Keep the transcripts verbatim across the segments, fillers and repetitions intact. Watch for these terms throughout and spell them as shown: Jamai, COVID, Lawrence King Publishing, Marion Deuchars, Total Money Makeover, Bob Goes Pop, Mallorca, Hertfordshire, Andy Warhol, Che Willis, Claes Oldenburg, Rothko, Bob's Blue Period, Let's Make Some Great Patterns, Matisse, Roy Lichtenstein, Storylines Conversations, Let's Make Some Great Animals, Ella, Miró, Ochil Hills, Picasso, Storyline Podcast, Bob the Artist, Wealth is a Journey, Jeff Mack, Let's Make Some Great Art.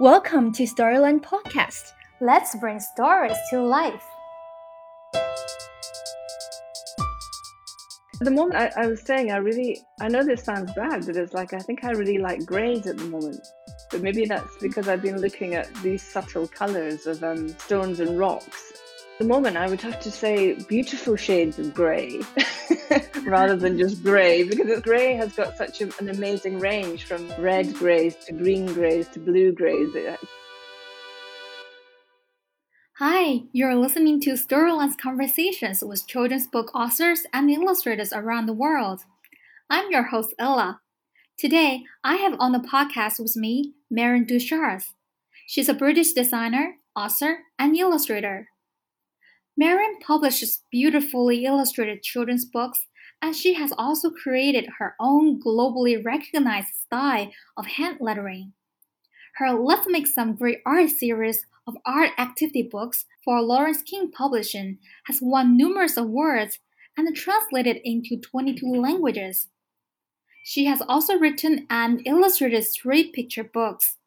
Welcome to Storyline Podcast. Let's bring stories to life. At the moment, I, I was saying, I really, I know this sounds bad, but it's like, I think I really like grays at the moment. But maybe that's because I've been looking at these subtle colors of um, stones and rocks. At the moment, I would have to say beautiful shades of grey rather than just grey, because grey has got such a, an amazing range from red greys to green greys to blue greys. Hi, you're listening to Storylines Conversations with children's book authors and illustrators around the world. I'm your host, Ella. Today, I have on the podcast with me Marion Deuchars. She's a British designer, author, and illustrator. Marion publishes beautifully illustrated children's books, and she has also created her own globally recognized style of hand lettering. Her Let's Make Some Great Art series of art activity books for Lawrence King Publishing has won numerous awards and translated into twenty-two languages. She has also written and illustrated three picture books,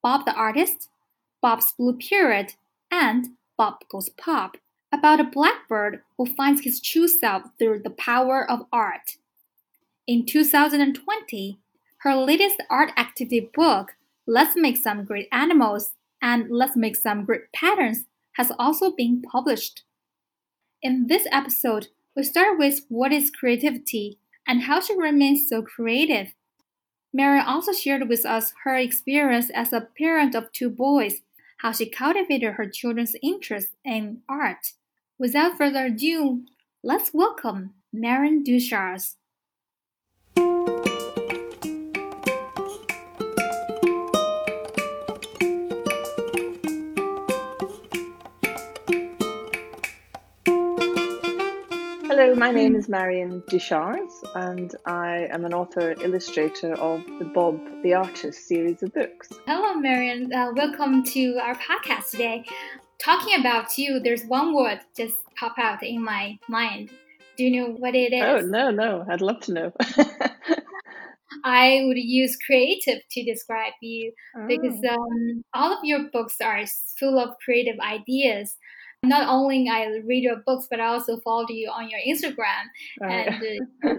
Bob the Artist, Bob's Blue Period, and Bob Goes Pop, about a blackbird who finds his true self through the power of art. In two thousand twenty, her latest art activity book, Let's Make Some Great Animals and Let's Make Some Great Patterns, has also been published. In this episode, we start with what is creativity and how she remains so creative. Marion also shared with us her experience as a parent of two boys, how she cultivated her children's interest in art. Without further ado, let's welcome Marion Deuchars. Hello, my name is Marion Deuchars, and I am an author and illustrator of the Bob the Artist series of books. Hello, Marion. Uh, welcome to our podcast today. Talking about you, there's one word just pop out in my mind. Do you know what it is? Oh, no, no. I'd love to know. I would use creative to describe you oh. because um, all of your books are full of creative ideas. Not only I read your books, but I also follow you on your Instagram. Oh, and yeah. uh,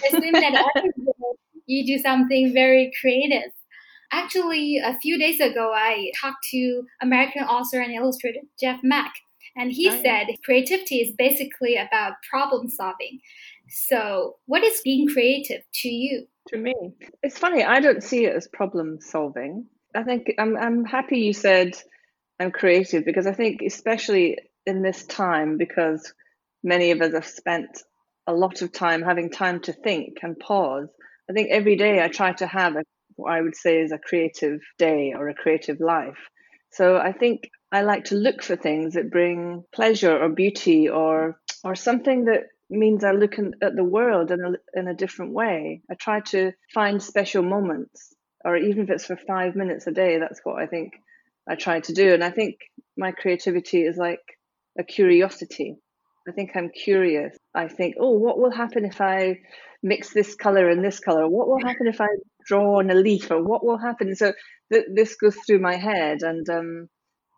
it seems that every day you do something very creative. Actually, a few days ago, I talked to American author and illustrator Jeff Mack, and he oh, said yeah. creativity is basically about problem solving. So what is being creative to you? To me? It's funny. I don't see it as problem solving. I think I'm, I'm happy you said I'm creative, because I think especially in this time, because many of us have spent a lot of time having time to think and pause, I think every day I try to have a, what I would say is a creative day or a creative life. So I think I like to look for things that bring pleasure or beauty or or something that means I look in, at the world in a, in a different way. I try to find special moments, or even if it's for five minutes a day, that's what I think I try to do. And I think my creativity is like a curiosity. I think I'm curious. I think, oh, what will happen if I mix this color and this color? What will happen if I draw on a leaf? Or what will happen? So th- this goes through my head. And um,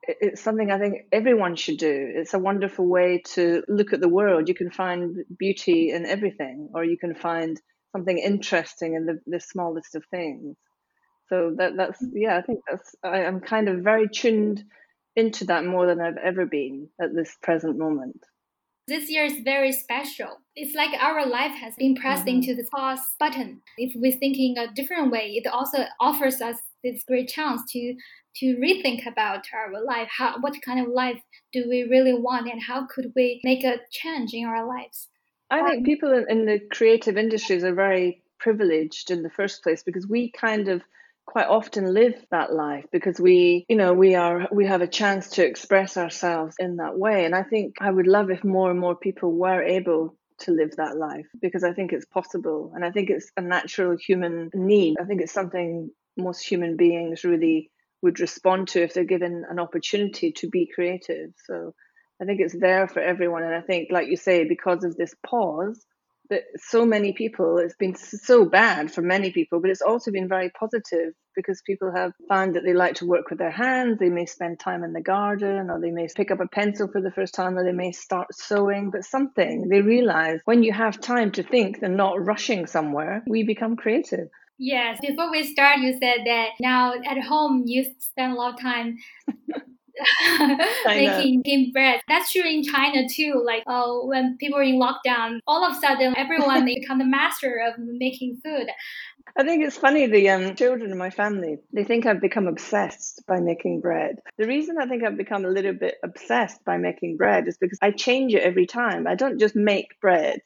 it- it's something I think everyone should do. It's a wonderful way to look at the world. You can find beauty in everything, or you can find something interesting in the, the smallest of things. So that, that's, yeah, I think that's, I, I'm kind of very tuned into that more than I've ever been at this present moment. This year is very special. It's like our life has been pressed mm-hmm. into the pause button. If we're thinking a different way, it also offers us this great chance to, to rethink about our life. How, what kind of life do we really want, and how could we make a change in our lives? I think um, people in, in the creative industries are very privileged in the first place, because we kind of quite often live that life, because we, you know, we are, we have a chance to express ourselves in that way. And I think I would love if more and more people were able to live that life, because I think it's possible. And I think it's a natural human need. I think it's something most human beings really would respond to if they're given an opportunity to be creative. So I think it's there for everyone. And I think, like you say, because of this pause, that so many people, it's been so bad for many people, but it's also been very positive because people have found that they like to work with their hands. They may spend time in the garden, or they may pick up a pencil for the first time, or they may start sewing. But something, they realize when you have time to think and not rushing somewhere, we become creative. Yes. Before we start, you said that now at home, you spend a lot of time making game bread. That's true in China too. Like oh, when people are in lockdown, all of a sudden everyone they become the master of making food. I think it's funny, the um, children in my family, they think I've become obsessed by making bread. The reason I think I've become a little bit obsessed by making bread is because I change it every time. I don't just make bread.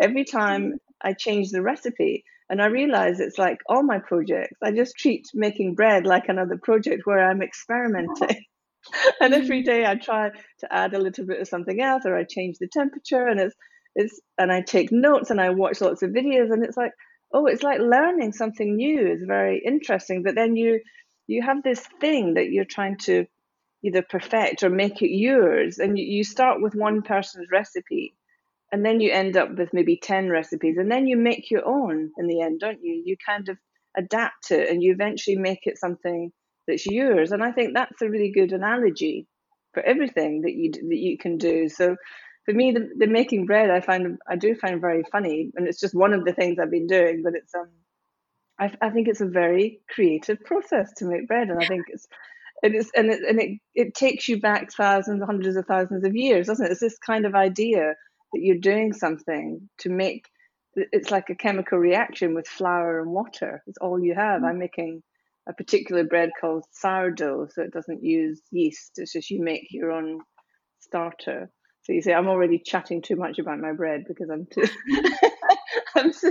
Every time I change the recipe. And I realize it's like all my projects, I just treat making bread like another project where I'm experimenting. And every day I try to add a little bit of something else, or I change the temperature, and it's it's and I take notes and I watch lots of videos, and it's like, oh, it's like learning something new is very interesting. But then you you have this thing that you're trying to either perfect or make it yours, and you, you start with one person's recipe, and then you end up with maybe ten recipes, and then you make your own in the end, don't you? You kind of adapt it, and you eventually make it something that's yours. And I think that's a really good analogy for everything that you that you can do. So for me, the, the making bread, I find I do find very funny, and it's just one of the things I've been doing. But it's um, I, I think it's a very creative process to make bread, and I think it's it is and it and it it takes you back thousands, hundreds of thousands of years, doesn't it? It's this kind of idea that you're doing something to make. It's like a chemical reaction with flour and water. It's all you have. Mm-hmm. I'm making a particular bread called sourdough, so it doesn't use yeast. It's just you make your own starter. So you say, I'm already chatting too much about my bread because I'm too I'm so,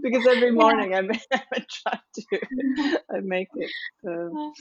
because every morning yeah. I, make, I try to I make it. So.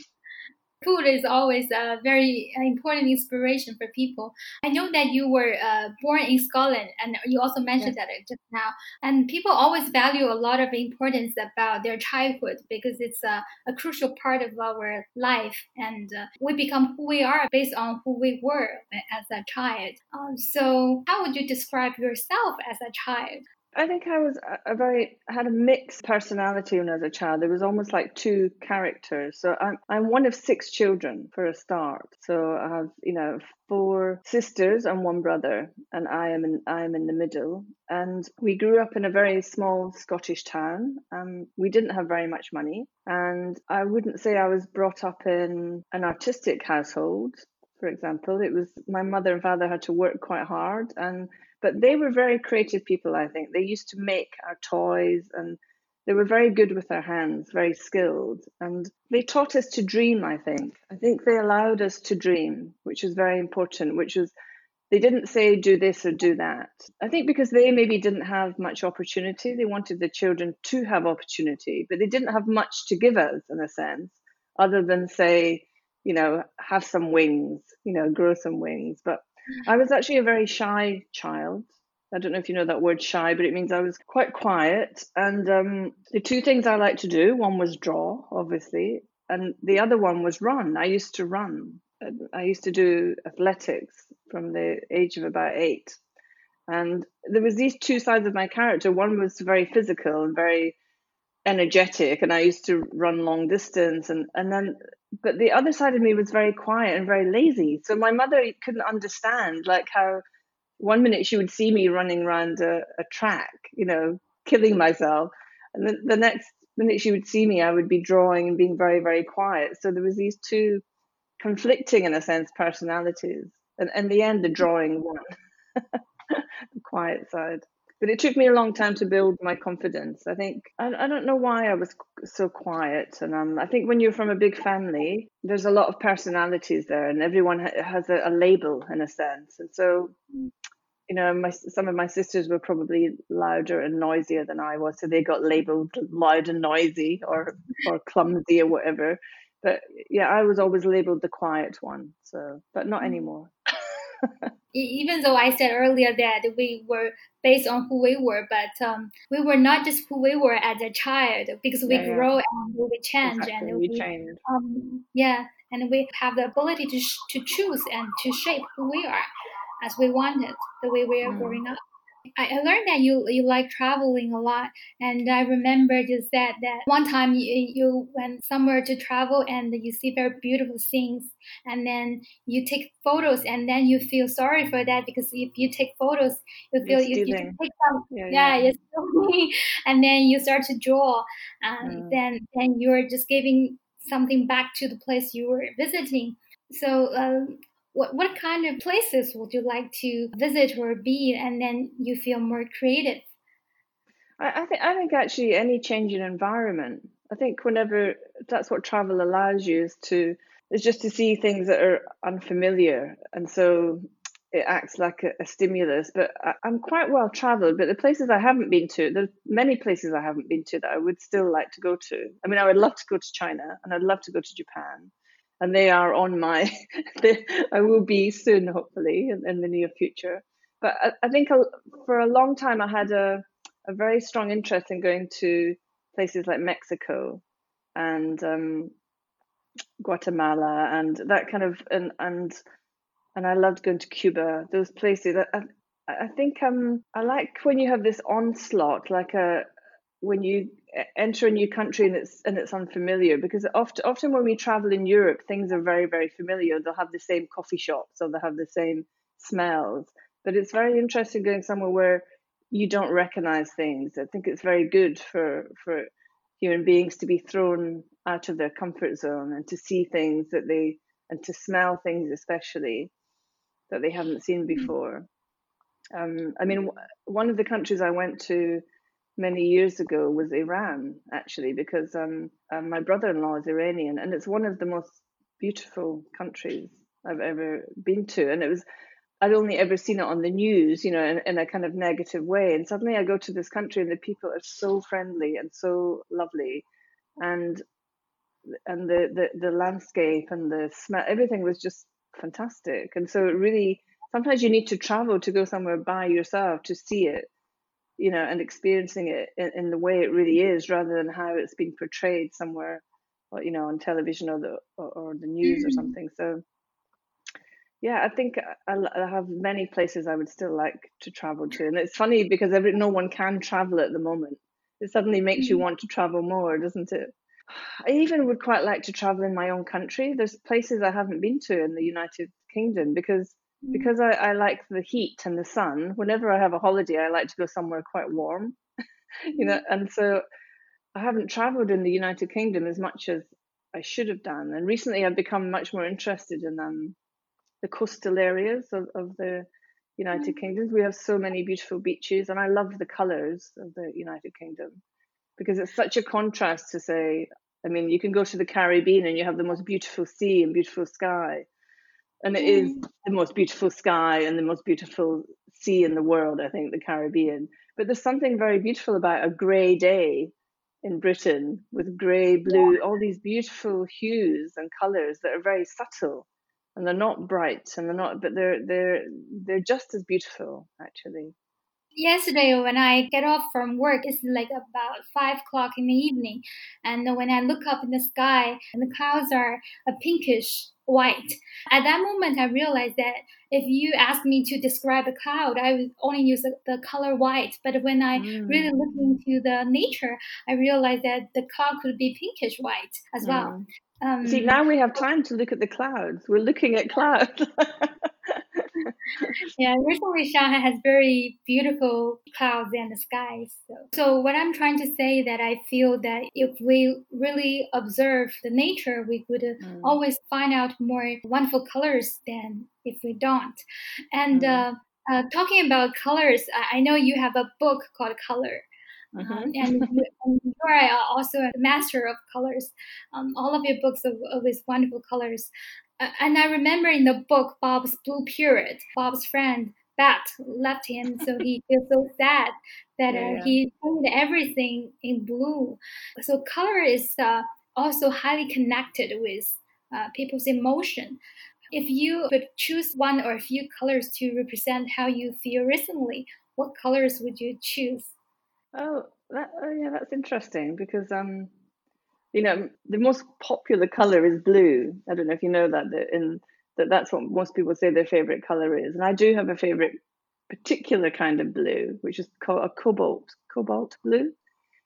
Food is always a very important inspiration for people. I know that you were uh, born in Scotland, and you also mentioned yes. that just now. And people always value a lot of importance about their childhood because it's a, a crucial part of our life. And uh, we become who we are based on who we were as a child. Um, so how would you describe yourself as a child? I think I was a very had a mixed personality when I was a child. There was almost like two characters. So I'm I'm one of six children for a start. So I have you know four sisters and one brother, and I am in I am in the middle. And we grew up in a very small Scottish town. Um, we didn't have very much money, and I wouldn't say I was brought up in an artistic household. For example, it was my mother and father had to work quite hard, and but they were very creative people, I think. They used to make our toys, and they were very good with their hands, very skilled. And they taught us to dream, I think. I think they allowed us to dream, which is very important, which was they didn't say do this or do that. I think because they maybe didn't have much opportunity. They wanted the children to have opportunity, but they didn't have much to give us in a sense, other than say, you know, have some wings, you know, grow some wings. But I was actually a very shy child. I don't know if you know that word shy, but it means I was quite quiet. And um, the two things I liked to do, one was draw, obviously, and the other one was run. I used to run. I used to do athletics from the age of about eight. And there was these two sides of my character. One was very physical and very energetic, and I used to run long distance. And, and then but the other side of me was very quiet and very lazy. So my mother couldn't understand, like, how one minute she would see me running around a, a track, you know, killing myself. And then the next minute she would see me, I would be drawing and being very, very quiet. So there was these two conflicting, in a sense, personalities. And in the end, the drawing won, the quiet side. But it took me a long time to build my confidence. I think, I, I don't know why I was so quiet. And um, I think when you're from a big family, there's a lot of personalities there, and everyone ha- has a, a label in a sense. And so, you know, my, some of my sisters were probably louder and noisier than I was. So they got labeled loud and noisy or, or clumsy or whatever. But yeah, I was always labeled the quiet one. So, but not anymore. Even though I said earlier that we were based on who we were, but um, we were not just who we were as a child, because we yeah, grow yeah. and we change. Exactly. and we, we change. Um, yeah, and we have the ability to sh- to choose and to shape who we are as we wanted, the way we are mm. growing up. I learned that you you like traveling a lot, and I remember you said that one time you, you went somewhere to travel and you see very beautiful things, and then you take photos, and then you feel sorry for that because if you take photos, you feel you, you take some yeah, yeah, yeah. You're and then you start to draw, and um, mm. then then you're just giving something back to the place you were visiting. So. Um, What what kind of places would you like to visit or be, and then you feel more creative? I, I think I think actually any change in environment. I think whenever that's what travel allows you is to is just to see things that are unfamiliar, and so it acts like a, a stimulus. But I, I'm quite well travelled. But the places I haven't been to, there's many places I haven't been to that I would still like to go to. I mean, I would love to go to China, and I'd love to go to Japan. And they are on my, they, I will be soon, hopefully, in, in the near future. But I, I think a, for a long time, I had a, a very strong interest in going to places like Mexico and um, Guatemala and that kind of, and and, and I loved going to Cuba, those places. I, I think um, I like when you have this onslaught, like a, when you enter a new country and it's and it's unfamiliar, because often often when we travel in Europe, things are very, very familiar. They'll have the same coffee shops or they'll have the same smells. But it's very interesting going somewhere where you don't recognize things. I think it's very good for for human beings to be thrown out of their comfort zone and to see things that they, and to smell things especially, that they haven't seen before. Um, I mean, one of the countries I went to many years ago was Iran, actually, because um, um, my brother-in-law is Iranian, and it's one of the most beautiful countries I've ever been to. And it was, I'd only ever seen it on the news, you know, in, in a kind of negative way. And suddenly I go to this country and the people are so friendly and so lovely. And and the, the, the landscape and the smell, everything was just fantastic. And so it really, sometimes you need to travel to go somewhere by yourself to see it, you know, and experiencing it in, in the way it really is, rather than how it's been portrayed somewhere, or, you know, on television or the or, or the news mm. or something. So, yeah, I think I, I have many places I would still like to travel to, and it's funny because every, no one can travel at the moment. It suddenly makes mm. you want to travel more, doesn't it? I even would quite like to travel in my own country. There's places I haven't been to in the United Kingdom because. Because I, I like the heat and the sun. Whenever I have a holiday, I like to go somewhere quite warm, you know. And so I haven't travelled in the United Kingdom as much as I should have done. And recently, I've become much more interested in um, the coastal areas of, of the United mm-hmm. Kingdom. We have so many beautiful beaches, and I love the colours of the United Kingdom because it's such a contrast to say. I mean, you can go to the Caribbean and you have the most beautiful sea and beautiful sky. And it is the most beautiful sky and the most beautiful sea in the world, I think, the Caribbean. But there's something very beautiful about a grey day in Britain with grey, blue, yeah. all these beautiful hues and colours that are very subtle, and they're not bright, and they're not, but they're they're they're just as beautiful, actually. Yesterday, when I get off from work, it's like about five o'clock in the evening, and when I look up in the sky, and the clouds are a pinkish white. At that moment, I realized that if you asked me to describe a cloud, I would only use the, the color white. But when I mm. really look into the nature, I realized that the cloud could be pinkish white as mm. well. Um, See, now we have time to look at the clouds. We're looking at clouds. Yeah, recently Shanghai has very beautiful clouds and the skies. So. so what I'm trying to say that I feel that if we really observe the nature, we could mm. always find out more wonderful colors than if we don't. And mm. uh, uh, talking about colors, I, I know you have a book called Color. Mm-hmm. Um, and you are also a master of colors. Um, all of your books are, are with wonderful colors. Uh, and I remember in the book, Bob's Blue Period, Bob's friend, Bat, left him. So he feels so sad that yeah, uh, yeah. he painted everything in blue. So color is uh, also highly connected with uh, people's emotion. If you could choose one or a few colors to represent how you feel recently, what colors would you choose? Oh, that, oh yeah, that's interesting because, um, you know, the most popular color is blue. I don't know if you know that, that in that that's what most people say their favorite color is. And I do have a favorite particular kind of blue, which is called a cobalt cobalt blue,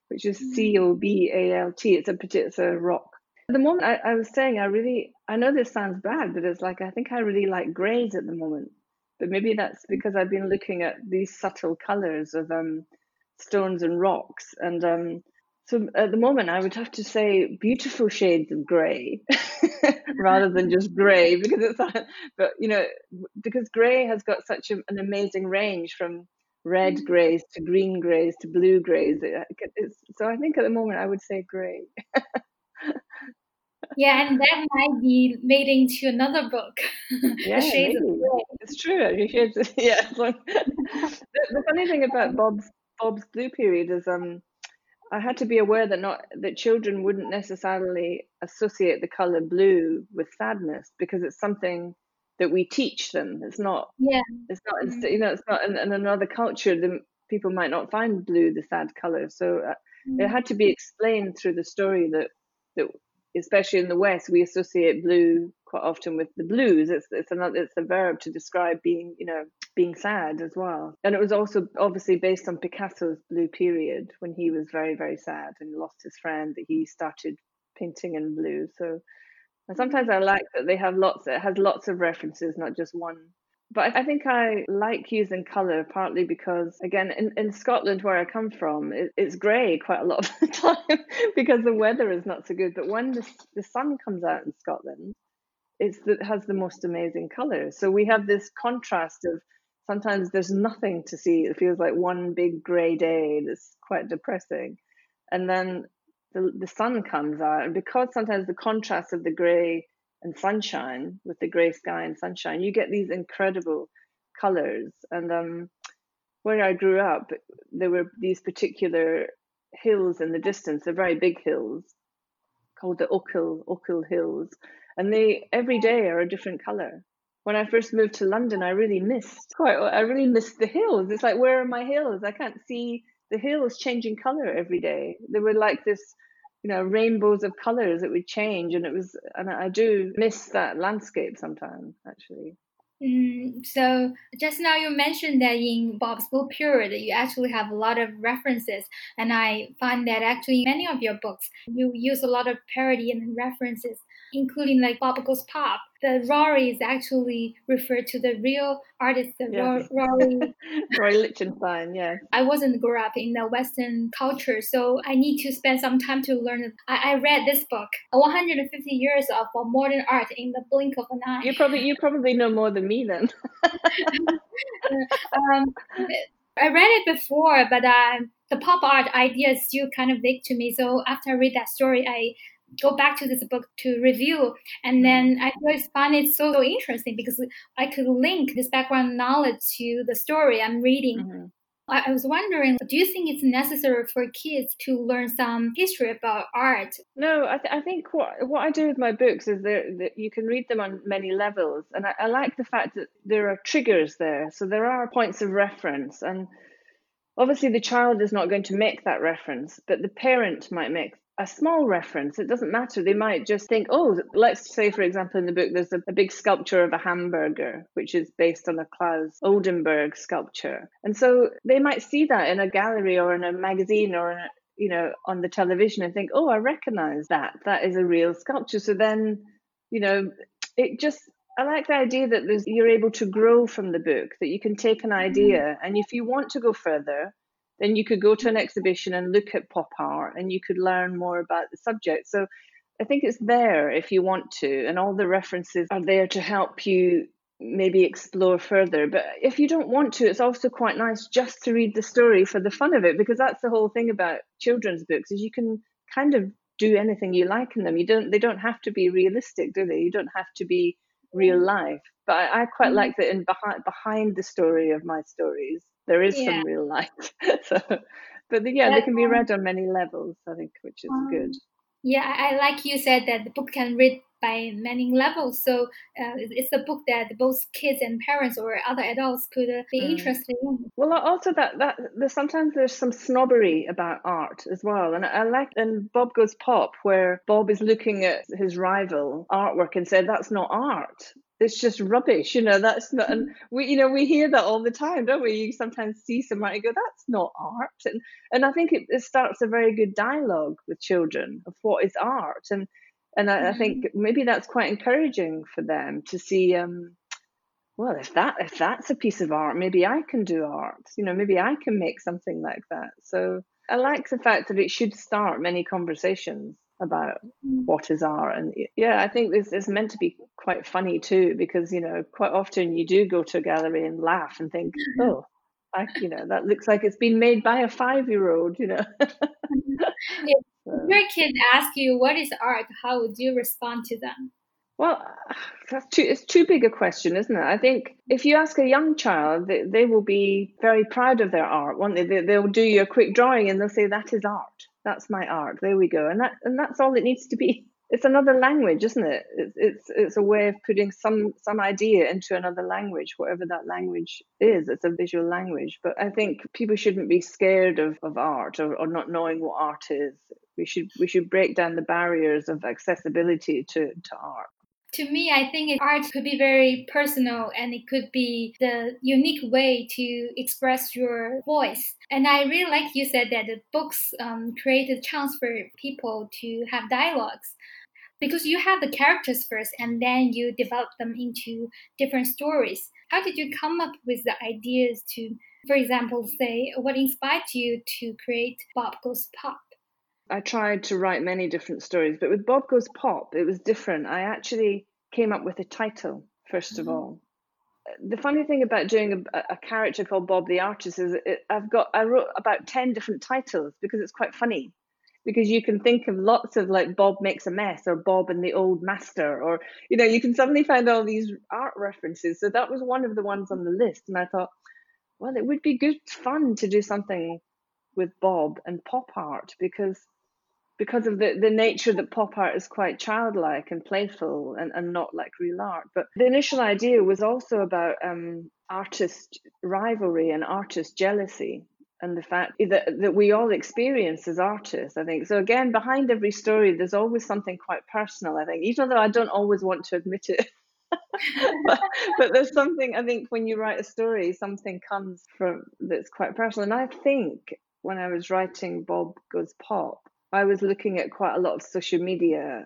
which is C O B A L T. It's a it's a rock. At the moment, I, I was saying I really I know this sounds bad, but it's like I think I really like grays at the moment. But maybe that's because I've been looking at these subtle colors of um, stones and rocks, and um, so at the moment I would have to say beautiful shades of grey rather than just grey, because it's but you know because grey has got such a, an amazing range from red greys to green greys to blue greys. It, it's, so I think at the moment I would say grey. Yeah, and that might be made into another book. Yeah, the shades of grey. It's true. Shades of, yeah. It's like, the, the funny thing about Bob's Bob's Blue Period is, um, I had to be aware that not that children wouldn't necessarily associate the color blue with sadness, because it's something that we teach them. It's not. Yeah. It's not. It's, you know, it's not. In, in another culture, the people might not find blue the sad color. So uh, mm. it had to be explained through the story that that. Especially in the West, we associate blue quite often with the blues. It's it's another it's a verb to describe being, you know, being sad as well. And it was also obviously based on Picasso's Blue Period, when he was very, very sad and lost his friend, that he started painting in blue. So and sometimes I like that they have lots it has lots of references, not just one. But I think I like using colour partly because, again, in, in Scotland, where I come from, it, it's grey quite a lot of the time because the weather is not so good. But when the, the sun comes out in Scotland, it's it has the most amazing colours. So we have this contrast of sometimes there's nothing to see. It feels like one big grey day that's quite depressing. And then the, the sun comes out. And because sometimes the contrast of the grey and sunshine, with the grey sky and sunshine, you get these incredible colours. And um, where I grew up, there were these particular hills in the distance. They're very big hills called the Ochil Ochil Hills, and they every day are a different colour. When I first moved to London, I really missed quite. I really missed the hills. It's like, where are my hills? I can't see the hills changing colour every day. They were like this. You know, rainbows of colours that would change, and it was, and I do miss that landscape sometimes, actually. Mm, so just now you mentioned that in Bob's Blue Period, you actually have a lot of references, and I find that actually many of your books you use a lot of parody and references, including like Bob Goes Pop. The Rory is actually referred to the real artist, the yes. Rory. Roy Lichtenstein, yeah. I wasn't grew up in the Western culture, so I need to spend some time to learn. I, I read this book, one hundred fifty years of modern art in the blink of an eye. You probably you probably know more than me then. um, I read it before, but uh, the pop art idea is still kind of big to me. So after I read that story, I go back to this book to review, and then I always find it so, so interesting because I could link this background knowledge to the story I'm reading. Mm-hmm. I, I was wondering, do you think it's necessary for kids to learn some history about art? No, I, th- I think what what I do with my books is that you can read them on many levels, and I, I like the fact that there are triggers there, so there are points of reference, and obviously the child is not going to make that reference, but the parent might make a small reference. It doesn't matter. They might just think, oh, let's say, for example, in the book, there's a, a big sculpture of a hamburger, which is based on a Claes Oldenburg sculpture. And so they might see that in a gallery or in a magazine or, in a, you know, on the television and think, oh, I recognize that. That is a real sculpture. So then, you know, it just, I like the idea that there's, you're able to grow from the book, that you can take an idea. And if you want to go further, then you could go to an exhibition and look at pop art, and you could learn more about the subject. So I think it's there if you want to, and all the references are there to help you maybe explore further. But if you don't want to, it's also quite nice just to read the story for the fun of it, because that's the whole thing about children's books, is you can kind of do anything you like in them. You don't, they don't have to be realistic, do they? You don't have to be real life. But I, I quite mm-hmm. like that in behind, behind the story of my stories, there is yeah. some real life. So, but the, yeah, that, they can be read on many levels, I think, which is um, good. Yeah, I like you said that the book can read by many levels. So uh, it's a book that both kids and parents or other adults could uh, be mm. interested in. Well, also that, that there's, sometimes there's some snobbery about art as well. And I, I like in Bob Goes Pop, where Bob is looking at his rival artwork and said, that's not art. it's just rubbish, you know, that's not, and we, you know, we hear that all the time, don't we? You sometimes see somebody go, that's not art. And and I think it, it starts a very good dialogue with children of what is art. And, and I, I think maybe that's quite encouraging for them to see, um, well, if that, if that's a piece of art, maybe I can do art, you know, maybe I can make something like that. So I like the fact that it should start many conversations about what is art. And yeah, I think this is meant to be quite funny too, because, you know, quite often you do go to a gallery and laugh and think, oh, I, you know, that looks like it's been made by a five-year-old, you know. If your kid asks you what is art, how would you respond to them? Well, that's too, it's too big a question, isn't it? I think if you ask a young child, they, they will be very proud of their art, won't they? they? They'll do you a quick drawing and they'll say, that is art. That's my art. There we go. And that and that's all it needs to be. It's another language, isn't it? It's it's, it's a way of putting some, some idea into another language, whatever that language is. It's a visual language. But I think people shouldn't be scared of, of art or, or not knowing what art is. We should we should break down the barriers of accessibility to, to art. To me, I think art could be very personal, and it could be the unique way to express your voice. And I really like you said that the books um, create a chance for people to have dialogues, because you have the characters first and then you develop them into different stories. How did you come up with the ideas to, for example, say what inspired you to create Bob Goes Pop? I tried to write many different stories, but with Bob Goes Pop, it was different. I actually came up with a title, first mm-hmm. of all. The funny thing about doing a, a character called Bob the Artist is it, I've got, I wrote about ten different titles because it's quite funny, because you can think of lots of like Bob Makes a Mess or Bob and the Old Master, or, you know, you can suddenly find all these art references. So that was one of the ones on the list. And I thought, well, it would be good fun to do something with Bob and pop art, because because of the, the nature that pop art is quite childlike and playful and, and not like real art. But the initial idea was also about um, artist rivalry and artist jealousy, and the fact that, that we all experience as artists, I think. So again, behind every story, there's always something quite personal, I think, even though I don't always want to admit it. but, but there's something, I think, when you write a story, something comes from that's quite personal. And I think when I was writing Bob Goes Pop, I was looking at quite a lot of social media,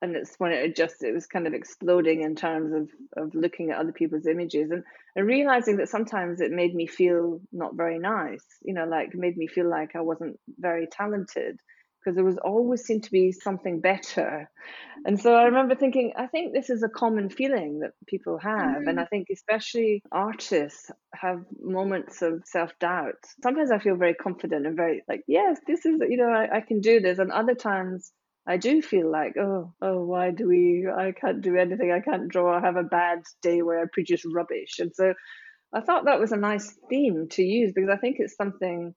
and it's when it just it was kind of exploding in terms of, of looking at other people's images and, and realizing that sometimes it made me feel not very nice, you know, like made me feel like I wasn't very talented, because there was always seemed to be something better. And so I remember thinking, I think this is a common feeling that people have. Mm-hmm. And I think especially artists have moments of self-doubt. Sometimes I feel very confident and very like, yes, this is, you know, I, I can do this. And other times I do feel like, oh, oh, why do we, I can't do anything. I can't draw. I have a bad day where I produce rubbish. And so I thought that was a nice theme to use, because I think it's something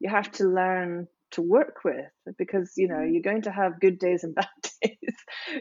you have to learn to work with, because you know you're going to have good days and bad days if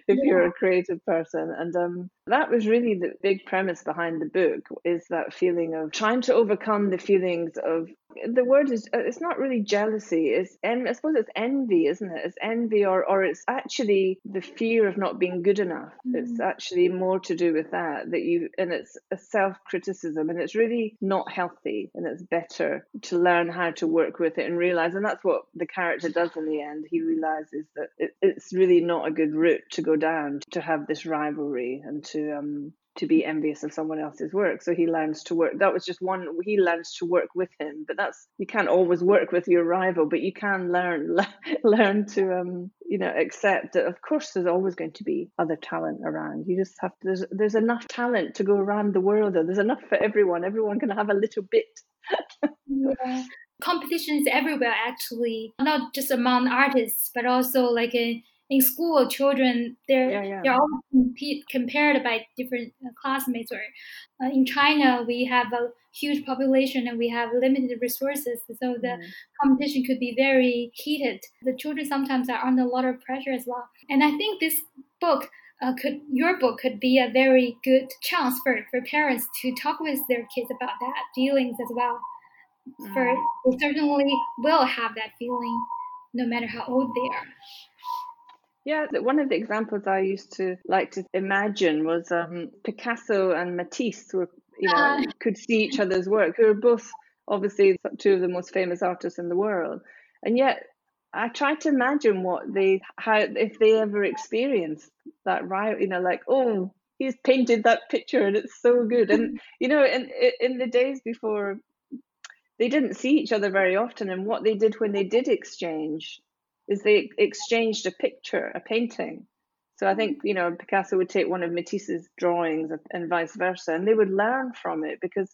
yeah. you're a creative person. And um that was really the big premise behind the book, is that feeling of trying to overcome the feelings of, the word is, it's not really jealousy, it's and I suppose it's envy, isn't it? It's envy, or or it's actually the fear of not being good enough. Mm-hmm. It's actually more to do with that, that you, and it's a self-criticism, and it's really not healthy, and it's better to learn how to work with it and realize. And that's what the character does in the end. He realizes that it, it's really not a good route to go down, to have this rivalry and to um to be envious of someone else's work. So he learns to work. That was just one, he learns to work with him, but that's, you can't always work with your rival, but you can learn, learn to, um, you know, accept that, of course, there's always going to be other talent around. You just have, to, there's, there's enough talent to go around the world, though. There's enough for everyone. Everyone can have a little bit. Yeah. Competition is everywhere, actually, not just among artists, but also like a, in school, children, they're, yeah, yeah. they're all compete, compared by different classmates. Or uh, in China, we have a huge population and we have limited resources. So the mm. competition could be very heated. The children sometimes are under a lot of pressure as well. And I think this book, uh, could your book could be a very good chance for, for parents to talk with their kids about that feelings as well. Mm. For they certainly will have that feeling no matter how old they are. Yeah, one of the examples I used to like to imagine was um, Picasso and Matisse were, you know, uh. could see each other's work. They were both obviously two of the most famous artists in the world, and yet I tried to imagine what they, how if they ever experienced that riot. You know, like, oh, he's painted that picture and it's so good, and you know, in in the days before, they didn't see each other very often, and what they did when they did exchange is they exchanged a picture, a painting. So I think, you know, Picasso would take one of Matisse's drawings and vice versa, and they would learn from it because,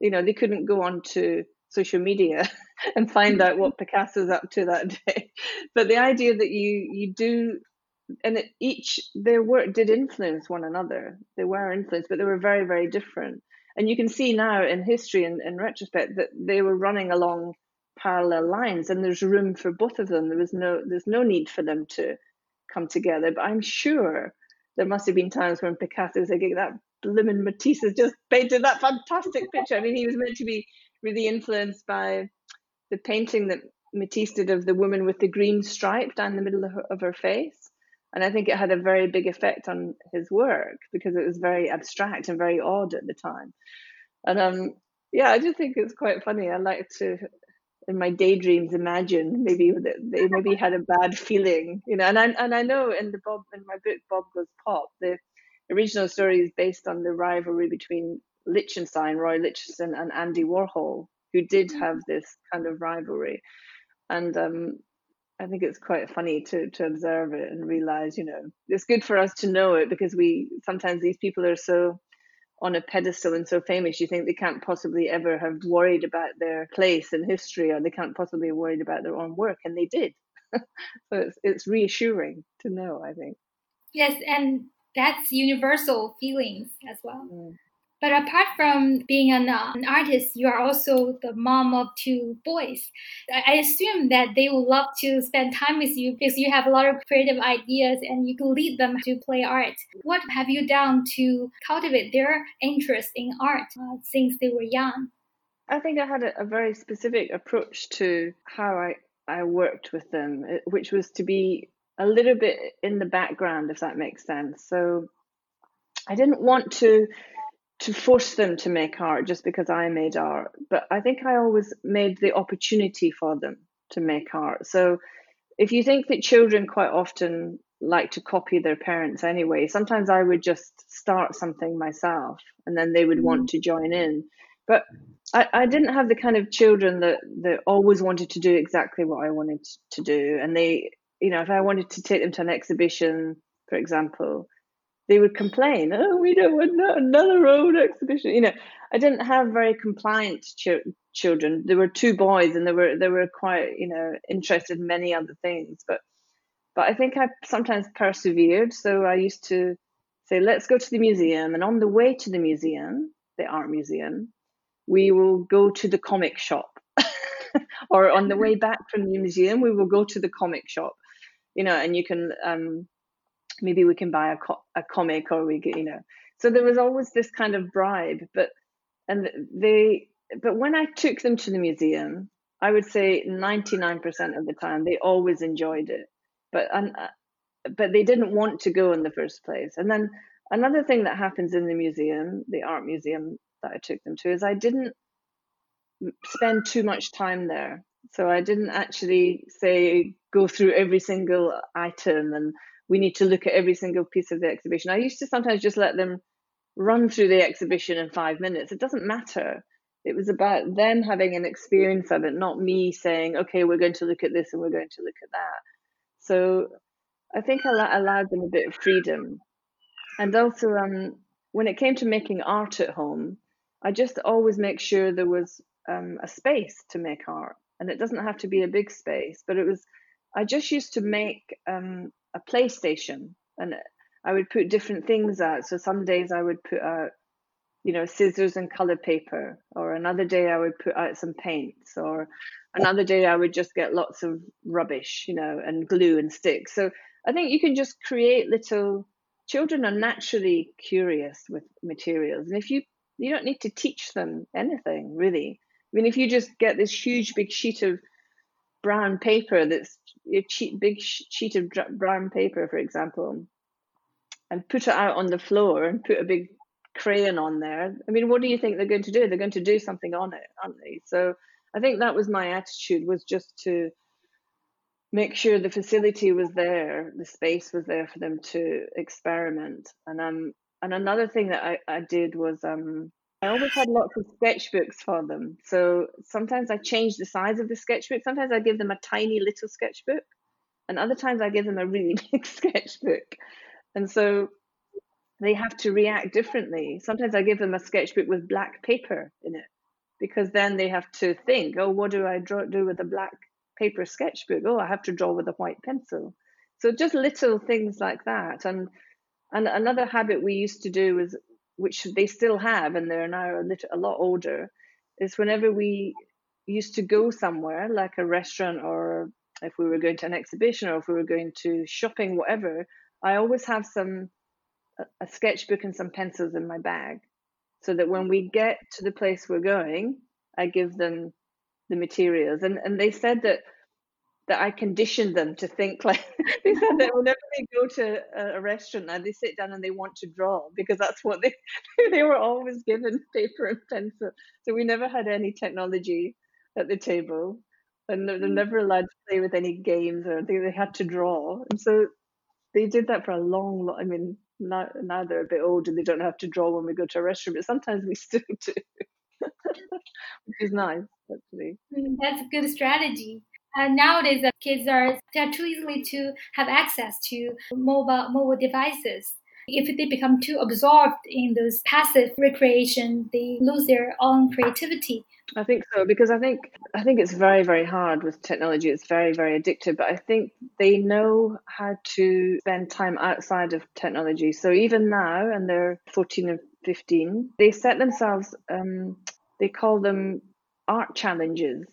you know, they couldn't go on to social media and find out what Picasso's up to that day. But the idea that you you do, and that each, their work did influence one another. They were influenced, but they were very, very different. And you can see now in history and in retrospect that they were running along parallel lines, and there's room for both of them. There was no, there's no need for them to come together. But I'm sure there must have been times when Picasso was thinking, that blooming Matisse has just painted that fantastic picture. I mean, he was meant to be really influenced by the painting that Matisse did of the woman with the green stripe down the middle of her, of her face. And I think it had a very big effect on his work because it was very abstract and very odd at the time. And um, yeah, I just think it's quite funny. I like to, in my daydreams, imagine maybe that they maybe had a bad feeling, you know. And I and I know in the Bob in my book Bob Goes Pop, the original story is based on the rivalry between Lichtenstein, Roy Lichtenstein, and Andy Warhol, who did have this kind of rivalry. And um, I think it's quite funny to to observe it and realize, you know, it's good for us to know it because we sometimes these people are so on a pedestal and so famous, you think they can't possibly ever have worried about their place in history, or they can't possibly have worried about their own work, and they did. So it's, it's reassuring to know, I think. Yes, and that's universal feelings as well. Mm. But apart from being an, uh, an artist, you are also the mom of two boys. I assume that they would love to spend time with you because you have a lot of creative ideas and you can lead them to play art. What have you done to cultivate their interest in art uh, since they were young? I think I had a, a very specific approach to how I, I worked with them, which was to be a little bit in the background, if that makes sense. So I didn't want to... to force them to make art just because I made art. But I think I always made the opportunity for them to make art. So if you think that children quite often like to copy their parents anyway, sometimes I would just start something myself and then they would want to join in. But I, I didn't have the kind of children that, that always wanted to do exactly what I wanted to do. And they, you know, if I wanted to take them to an exhibition, for example, they would complain, oh, we don't want another old exhibition. You know, I didn't have very compliant ch- children. There were two boys and they were they were quite, you know, interested in many other things. But but I think I sometimes persevered. So I used to say, let's go to the museum. And on the way to the museum, the art museum, we will go to the comic shop. Or on the way back from the museum, we will go to the comic shop. You know, and you can... um. maybe we can buy a, co- a comic or we get, you know, so there was always this kind of bribe, but, and they, but when I took them to the museum, I would say ninety-nine percent of the time, they always enjoyed it, but, and, but they didn't want to go in the first place. And then another thing that happens in the museum, the art museum that I took them to, is I didn't spend too much time there. So I didn't actually say, go through every single item and, we need to look at every single piece of the exhibition. I used to sometimes just let them run through the exhibition in five minutes. It doesn't matter. It was about them having an experience of it, not me saying, okay, we're going to look at this and we're going to look at that. So I think I allowed them a bit of freedom. And also um, when it came to making art at home, I just always make sure there was um, a space to make art. And it doesn't have to be a big space, but it was, I just used to make, um, a PlayStation, and I would put different things out. So some days I would put out, you know, scissors and colored paper, or another day I would put out some paints, or another day I would just get lots of rubbish, you know, and glue and sticks. So I think you can just create little, children are naturally curious with materials. And if you, you don't need to teach them anything really. I mean, if you just get this huge big sheet of brown paper, that's a cheap, big sheet of brown paper, for example, and put it out on the floor and put a big crayon on there. I mean, what do you think they're going to do? They're going to do something on it, aren't they? So I think that was my attitude, was just to make sure the facility was there, the space was there for them to experiment. And um, and another thing that I, I did was um, I always had lots of sketchbooks for them. So sometimes I changed the size of the sketchbook. Sometimes I give them a tiny little sketchbook, and other times I give them a really big sketchbook. And so they have to react differently. Sometimes I give them a sketchbook with black paper in it, because then they have to think, oh, what do I draw, do with a black paper sketchbook? Oh, I have to draw with a white pencil. So just little things like that. And and another habit we used to do was, which they still have, and they're now a, little, a lot older, is whenever we used to go somewhere, like a restaurant, or if we were going to an exhibition, or if we were going to shopping, whatever, I always have some a sketchbook and some pencils in my bag, so that when we get to the place we're going, I give them the materials. And and they said that that I conditioned them to think like they said that whenever they go to a restaurant now, they sit down and they want to draw, because that's what they they were always given, paper and pencil. So we never had any technology at the table, and they're, they're never allowed to play with any games, or they, they had to draw. And so they did that for a long, long I mean now, now they're a bit older, they don't have to draw when we go to a restaurant, but sometimes we still do, which is nice, actually. That's a good strategy. Uh, nowadays, uh, kids are too easily to have access to mobile mobile devices. If they become too absorbed in those passive recreation, they lose their own creativity. I think so, because I think I think it's very, very hard with technology. It's very, very addictive, but I think they know how to spend time outside of technology. So even now, and they're fourteen and fifteen, they set themselves, um, they call them art challenges.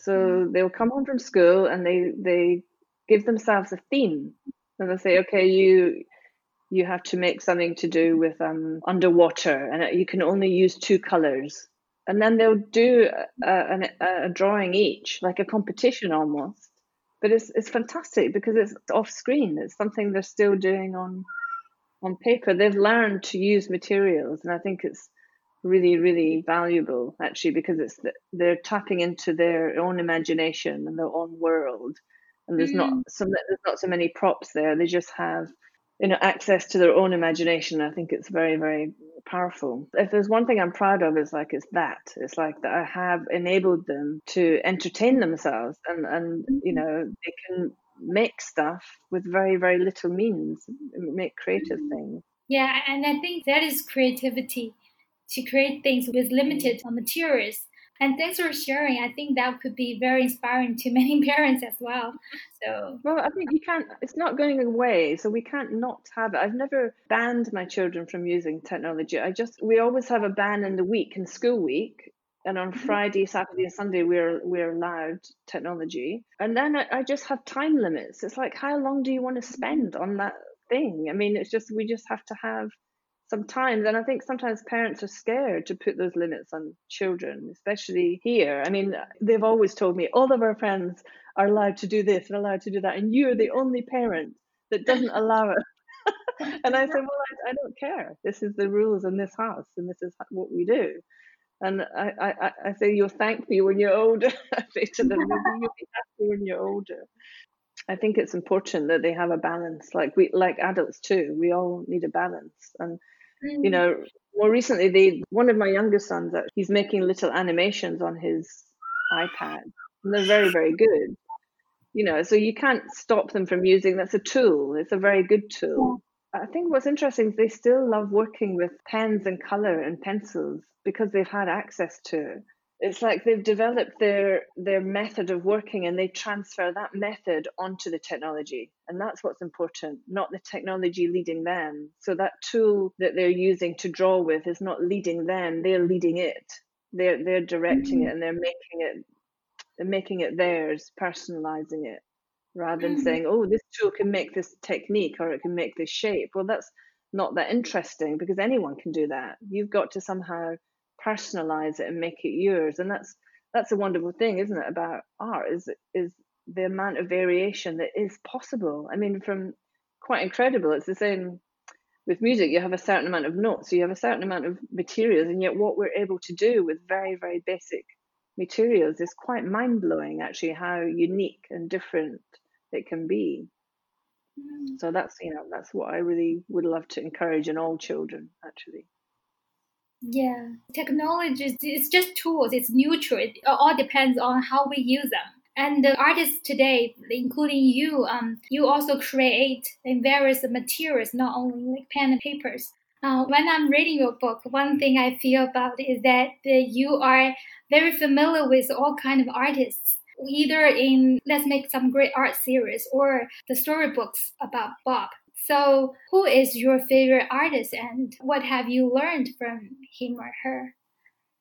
So mm. they'll come home from school and they, they give themselves a theme. And they'll say, okay, you... you have to make something to do with um, underwater, and you can only use two colors. And then they'll do a, a, a drawing each, like a competition almost. But it's it's fantastic, because it's off screen. It's something they're still doing on on paper. They've learned to use materials, and I think it's really, really valuable, actually, because it's they're tapping into their own imagination and their own world. And there's mm. not so there's not so many props there. They just have, you know, access to their own imagination. I think it's very, very powerful. If there's one thing I'm proud of, it's like, it's that. It's like that I have enabled them to entertain themselves, and, and you know, they can make stuff with very, very little means, make creative things. Yeah, and I think that is creativity, to create things with limited materials. And thanks for sharing. I think that could be very inspiring to many parents as well. So, well, I think you can't, it's not going away. So we can't not have it. I've never banned my children from using technology. I just, we always have a ban in the week, in school week. And on Friday, Saturday and Sunday, we're we're allowed technology. And then I, I just have time limits. It's like, how long do you want to spend on that thing? I mean, it's just, we just have to have sometimes, and I think sometimes parents are scared to put those limits on children, especially here. I mean, they've always told me, all of our friends are allowed to do this and allowed to do that, and you're the only parent that doesn't allow it. And I said, well, I, I don't care. This is the rules in this house, and this is what we do. And I, I, I say, you'll thank me when you're older. I say to them, you'll be happy when you're older. I think it's important that they have a balance, like we, like adults too. We all need a balance. And you know, more recently, they, one of my younger sons, he's making little animations on his iPad, and they're very, very good. You know, so you can't stop them from using, that's a tool. It's a very good tool. I think what's interesting is they still love working with pens and colour and pencils, because they've had access to it. It's like they've developed their their method of working, and they transfer that method onto the technology. And that's what's important, not the technology leading them. So that tool that they're using to draw with is not leading them. They're leading it. They're they're directing it, and they're making it they're making it theirs, personalizing it, rather than saying, oh, this tool can make this technique, or it can make this shape. Well, that's not that interesting, because anyone can do that. You've got to somehow personalize it and make it yours, and that's that's a wonderful thing, isn't it, about art, is is the amount of variation that is possible. I mean, from quite incredible. It's the same with music. You have a certain amount of notes, so you have a certain amount of materials, and yet what we're able to do with very, very basic materials is quite mind-blowing, actually, how unique and different it can be. Mm. So that's, you know, that's what I really would love to encourage in all children, actually. Yeah, technology is just tools. It's neutral. It all depends on how we use them. And the artists today, including you, um, you also create in various materials, not only like pen and papers. Uh, when I'm reading your book, one thing I feel about is that uh, you are very familiar with all kinds of artists, either in Let's Make Some Great Art series or the storybooks about Bob. So who is your favorite artist and what have you learned from him or her?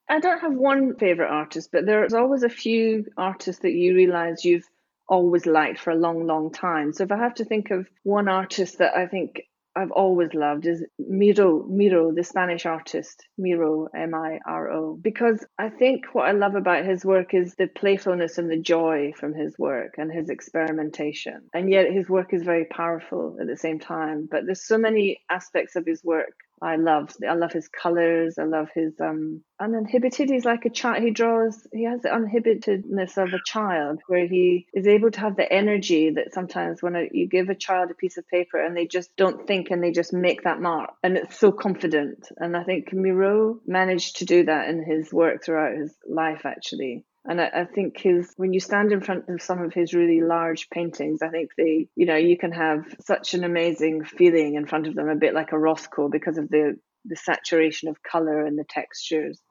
I don't have one favorite artist, but there's always a few artists that you realize you've always liked for a long, long time. So if I have to think of one artist that I think I've always loved is Miró, Miró, the Spanish artist, Miró, M I R O, because I think what I love about his work is the playfulness and the joy from his work and his experimentation. And yet his work is very powerful at the same time, but there's so many aspects of his work I love. I love his colours. I love his um, uninhibited. He's like a child. He draws, he has the uninhibitedness of a child where he is able to have the energy that sometimes when a, you give a child a piece of paper and they just don't think and they just make that mark. And it's so confident. And I think Miró managed to do that in his work throughout his life, actually. And I, I think his, when you stand in front of some of his really large paintings, I think they, you know, you can have such an amazing feeling in front of them, a bit like a Rothko, because of the, the saturation of color and the textures.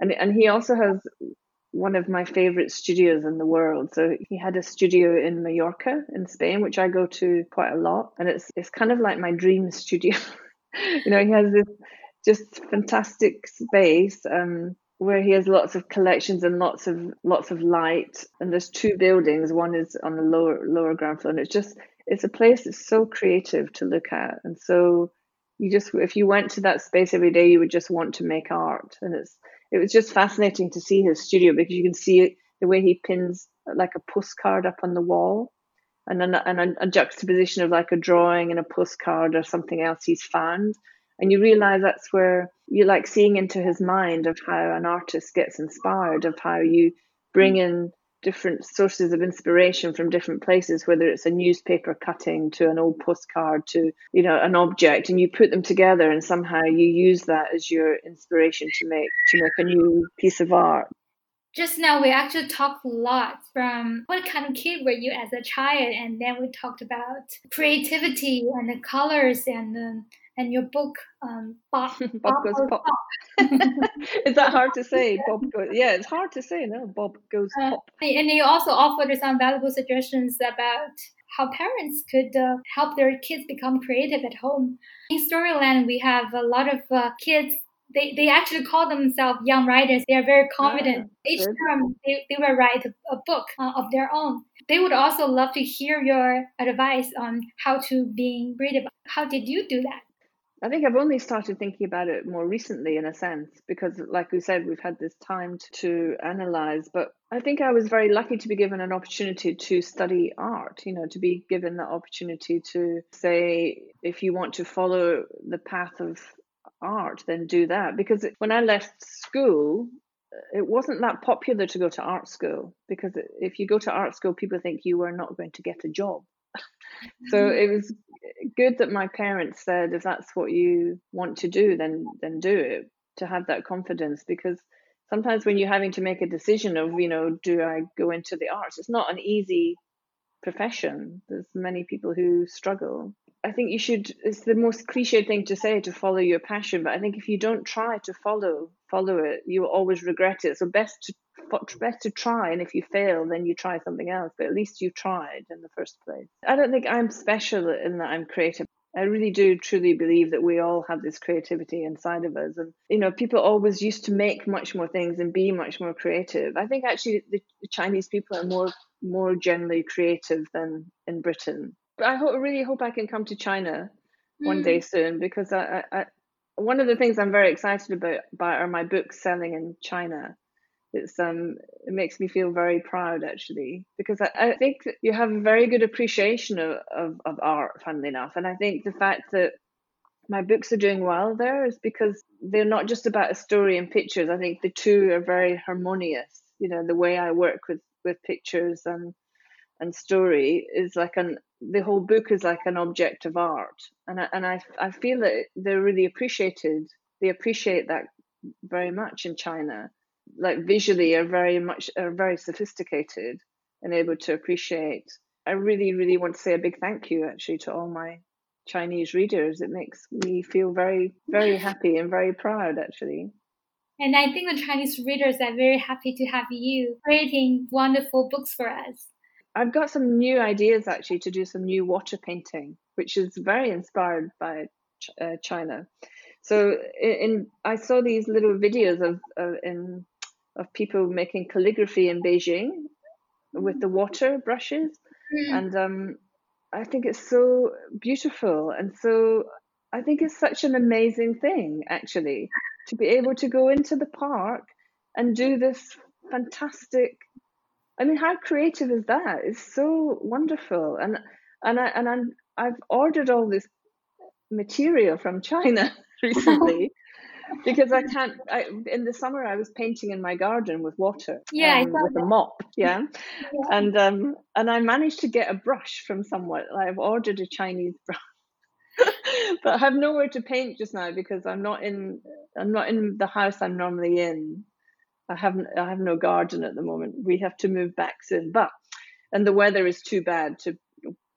And and he also has one of my favorite studios in the world. So he had a studio in Mallorca in Spain, which I go to quite a lot. And it's it's kind of like my dream studio. You know, he has this just fantastic space. Um, where he has lots of collections and lots of lots of light. And there's two buildings. One is on the lower lower ground floor. And it's just, it's a place that's so creative to look at. And so you just, if you went to that space every day, you would just want to make art. And it's it was just fascinating to see his studio because you can see it, the way he pins like a postcard up on the wall. And then and a, a juxtaposition of like a drawing and a postcard or something else he's found. And you realize that's where you like seeing into his mind of how an artist gets inspired, of how you bring in different sources of inspiration from different places, whether it's a newspaper cutting to an old postcard to, you know, an object, and you put them together and somehow you use that as your inspiration to make to make a new piece of art. Just now, we actually talked a lot from what kind of kid were you as a child, and then we talked about creativity and the colors and the, and your book, um, Bob, Bob, Bob Goes Pop. Pop. Is that hard to say? Bob goes, yeah, it's hard to say, no, Bob Goes Pop. Uh, and you also offered some valuable suggestions about how parents could uh, help their kids become creative at home. In Storyland, we have a lot of uh, kids. They they actually call themselves young writers. They are very confident. Yeah, each time they, they will write a book uh, of their own. They would also love to hear your advice on how to be creative. How did you do that? I think I've only started thinking about it more recently, in a sense, because like we said, we've had this time to, to analyze. But I think I was very lucky to be given an opportunity to study art, you know, to be given the opportunity to say, if you want to follow the path of art, then do that. Because when I left school, it wasn't that popular to go to art school, because if you go to art school, people think you are not going to get a job. So it was good that my parents said, if that's what you want to do, then then do it, to have that confidence. Because sometimes when you're having to make a decision of, you know, do I go into the arts, it's not an easy profession. There's many people who struggle. I think you should, it's the most cliche thing to say, to follow your passion. But I think if you don't try to follow follow it, you will always regret it. So best to best to try. And if you fail, then you try something else. But at least you tried in the first place. I don't think I'm special in that I'm creative. I really do truly believe that we all have this creativity inside of us. And, you know, people always used to make much more things and be much more creative. I think actually the Chinese people are more more generally creative than in Britain. But I hope, really hope I can come to China one mm. day soon, because I, I, I, one of the things I'm very excited about, about are my books selling in China. It's um, it makes me feel very proud, actually, because I, I think that you have a very good appreciation of, of, of art, funnily enough. And I think the fact that my books are doing well there is because they're not just about a story and pictures. I think the two are very harmonious. You know, the way I work with, with pictures and and story is like an the whole book is like an object of art, and I, and I I feel that they're really appreciated. They appreciate that very much in China. Like visually, are very much are very sophisticated and able to appreciate. I really, really want to say a big thank you actually to all my Chinese readers. It makes me feel very, very happy and very proud actually. And I think the Chinese readers are very happy to have you creating wonderful books for us. I've got some new ideas actually to do some new water painting, which is very inspired by Ch- uh, China. So in, in I saw these little videos of, of in. of people making calligraphy in Beijing with the water brushes. Mm. And um, I think it's so beautiful. And so I think it's such an amazing thing, actually, to be able to go into the park and do this fantastic, I mean, how creative is that? It's so wonderful. And and, I, and I'm, I've ordered all this material from China recently. Because I can't, I, in the summer I was painting in my garden with water, yeah, um, with that. a mop, yeah, yeah. and um, and I managed to get a brush from somewhere. I've ordered a Chinese brush, but I have nowhere to paint just now because I'm not in, I'm not in the house I'm normally in. I haven't, I have no garden at the moment. We have to move back soon, but and the weather is too bad to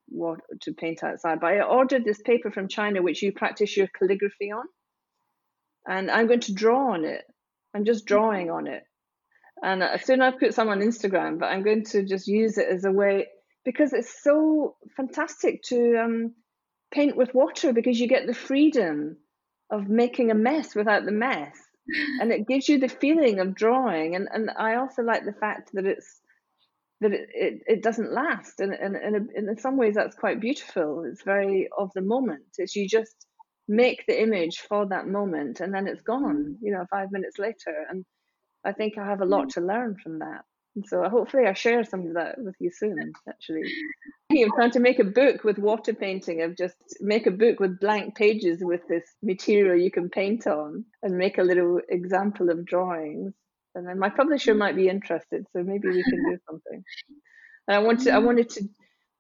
what to paint outside. But I ordered this paper from China, which you practice your calligraphy on. And I'm going to draw on it. I'm just drawing on it. And soon I'll put some on Instagram, but I'm going to just use it as a way, because it's so fantastic to um, paint with water, because you get the freedom of making a mess without the mess. And it gives you the feeling of drawing. And, and I also like the fact that it's that it, it, it doesn't last. And, and, and in some ways that's quite beautiful. It's very of the moment. It's you just make the image for that moment, and then it's gone, you know, five minutes later. And I think I have a lot to learn from that. And so hopefully I share some of that with you soon, actually. I'm trying to make a book with water painting, of just make a book with blank pages with this material you can paint on, and make a little example of drawings. And then my publisher might be interested, so maybe we can do something. And I want to, I wanted to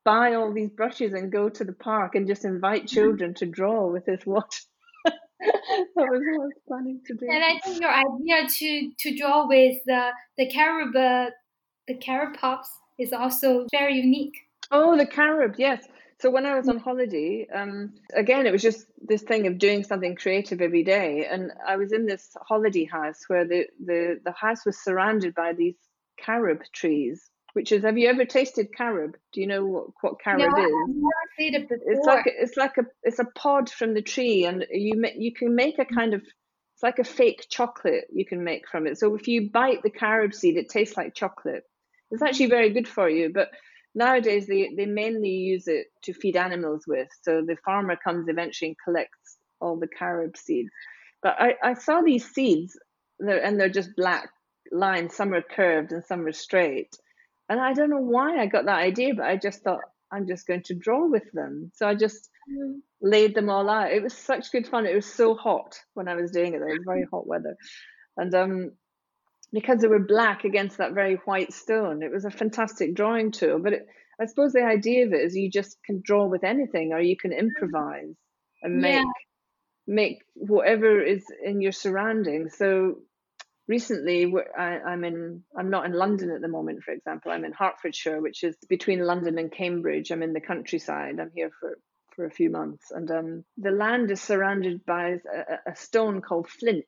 buy all these brushes and go to the park and just invite children to draw with this water. That was what I was planning to do. And I think your idea to, to draw with the the carob, the carob pops is also very unique. Oh, the carob, yes. So when I was on holiday, um, again, it was just this thing of doing something creative every day. And I was in this holiday house where the, the, the house was surrounded by these carob trees. Which is, have you ever tasted carob? Do you know what, what carob no, is? I've never tasted it before. It's like it's like a it's a pod from the tree, and you ma- you can make a kind of, it's like a fake chocolate you can make from it. So if you bite the carob seed, it tastes like chocolate. It's actually very good for you, but nowadays they, they mainly use it to feed animals with. So the farmer comes eventually and collects all the carob seeds. But I, I saw these seeds, and they're just black lines. Some are curved and some are straight. And I don't know why I got that idea, but I just thought, I'm just going to draw with them. So I just mm. laid them all out. It was such good fun. It was so hot when I was doing it. It was very hot weather. And um, because they were black against that very white stone, it was a fantastic drawing tool. But it, I suppose the idea of it is you just can draw with anything, or you can improvise and make, yeah. make whatever is in your surroundings. So recently, I, I'm in. I'm not in London at the moment, for example. I'm in Hertfordshire, which is between London and Cambridge. I'm in the countryside. I'm here for, for a few months. And um, the land is surrounded by a, a stone called flint,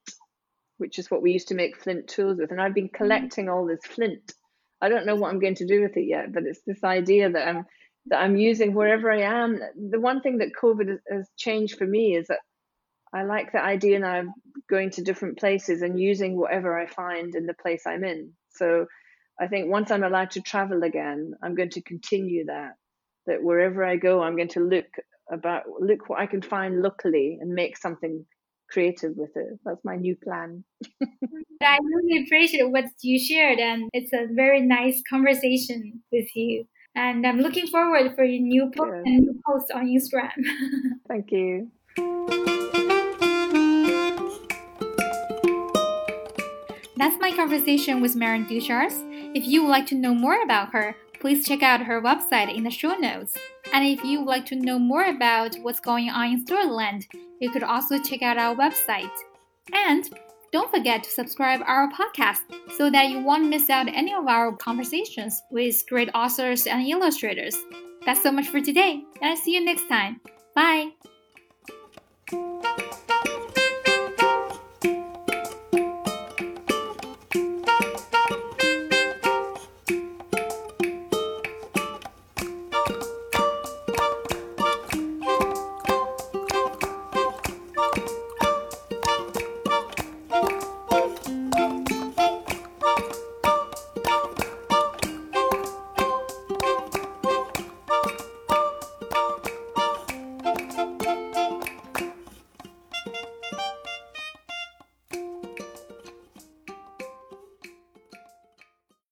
which is what we used to make flint tools with. And I've been collecting all this flint. I don't know what I'm going to do with it yet, but it's this idea that I'm, that I'm using wherever I am. The one thing that COVID has changed for me is that I like the idea now of going to different places and using whatever I find in the place I'm in. So I think once I'm allowed to travel again, I'm going to continue that, that wherever I go, I'm going to look about, look what I can find locally and make something creative with it. That's my new plan. I really appreciate what you shared, and it's a very nice conversation with you. And I'm looking forward for your new book yeah. and new post on Instagram. Thank you. That's my conversation with Marion Deuchars. If you would like to know more about her, please check out her website in the show notes. And if you would like to know more about what's going on in Storyland, you could also check out our website. And don't forget to subscribe our podcast so that you won't miss out any of our conversations with great authors and illustrators. That's so much for today, and I'll see you next time. Bye!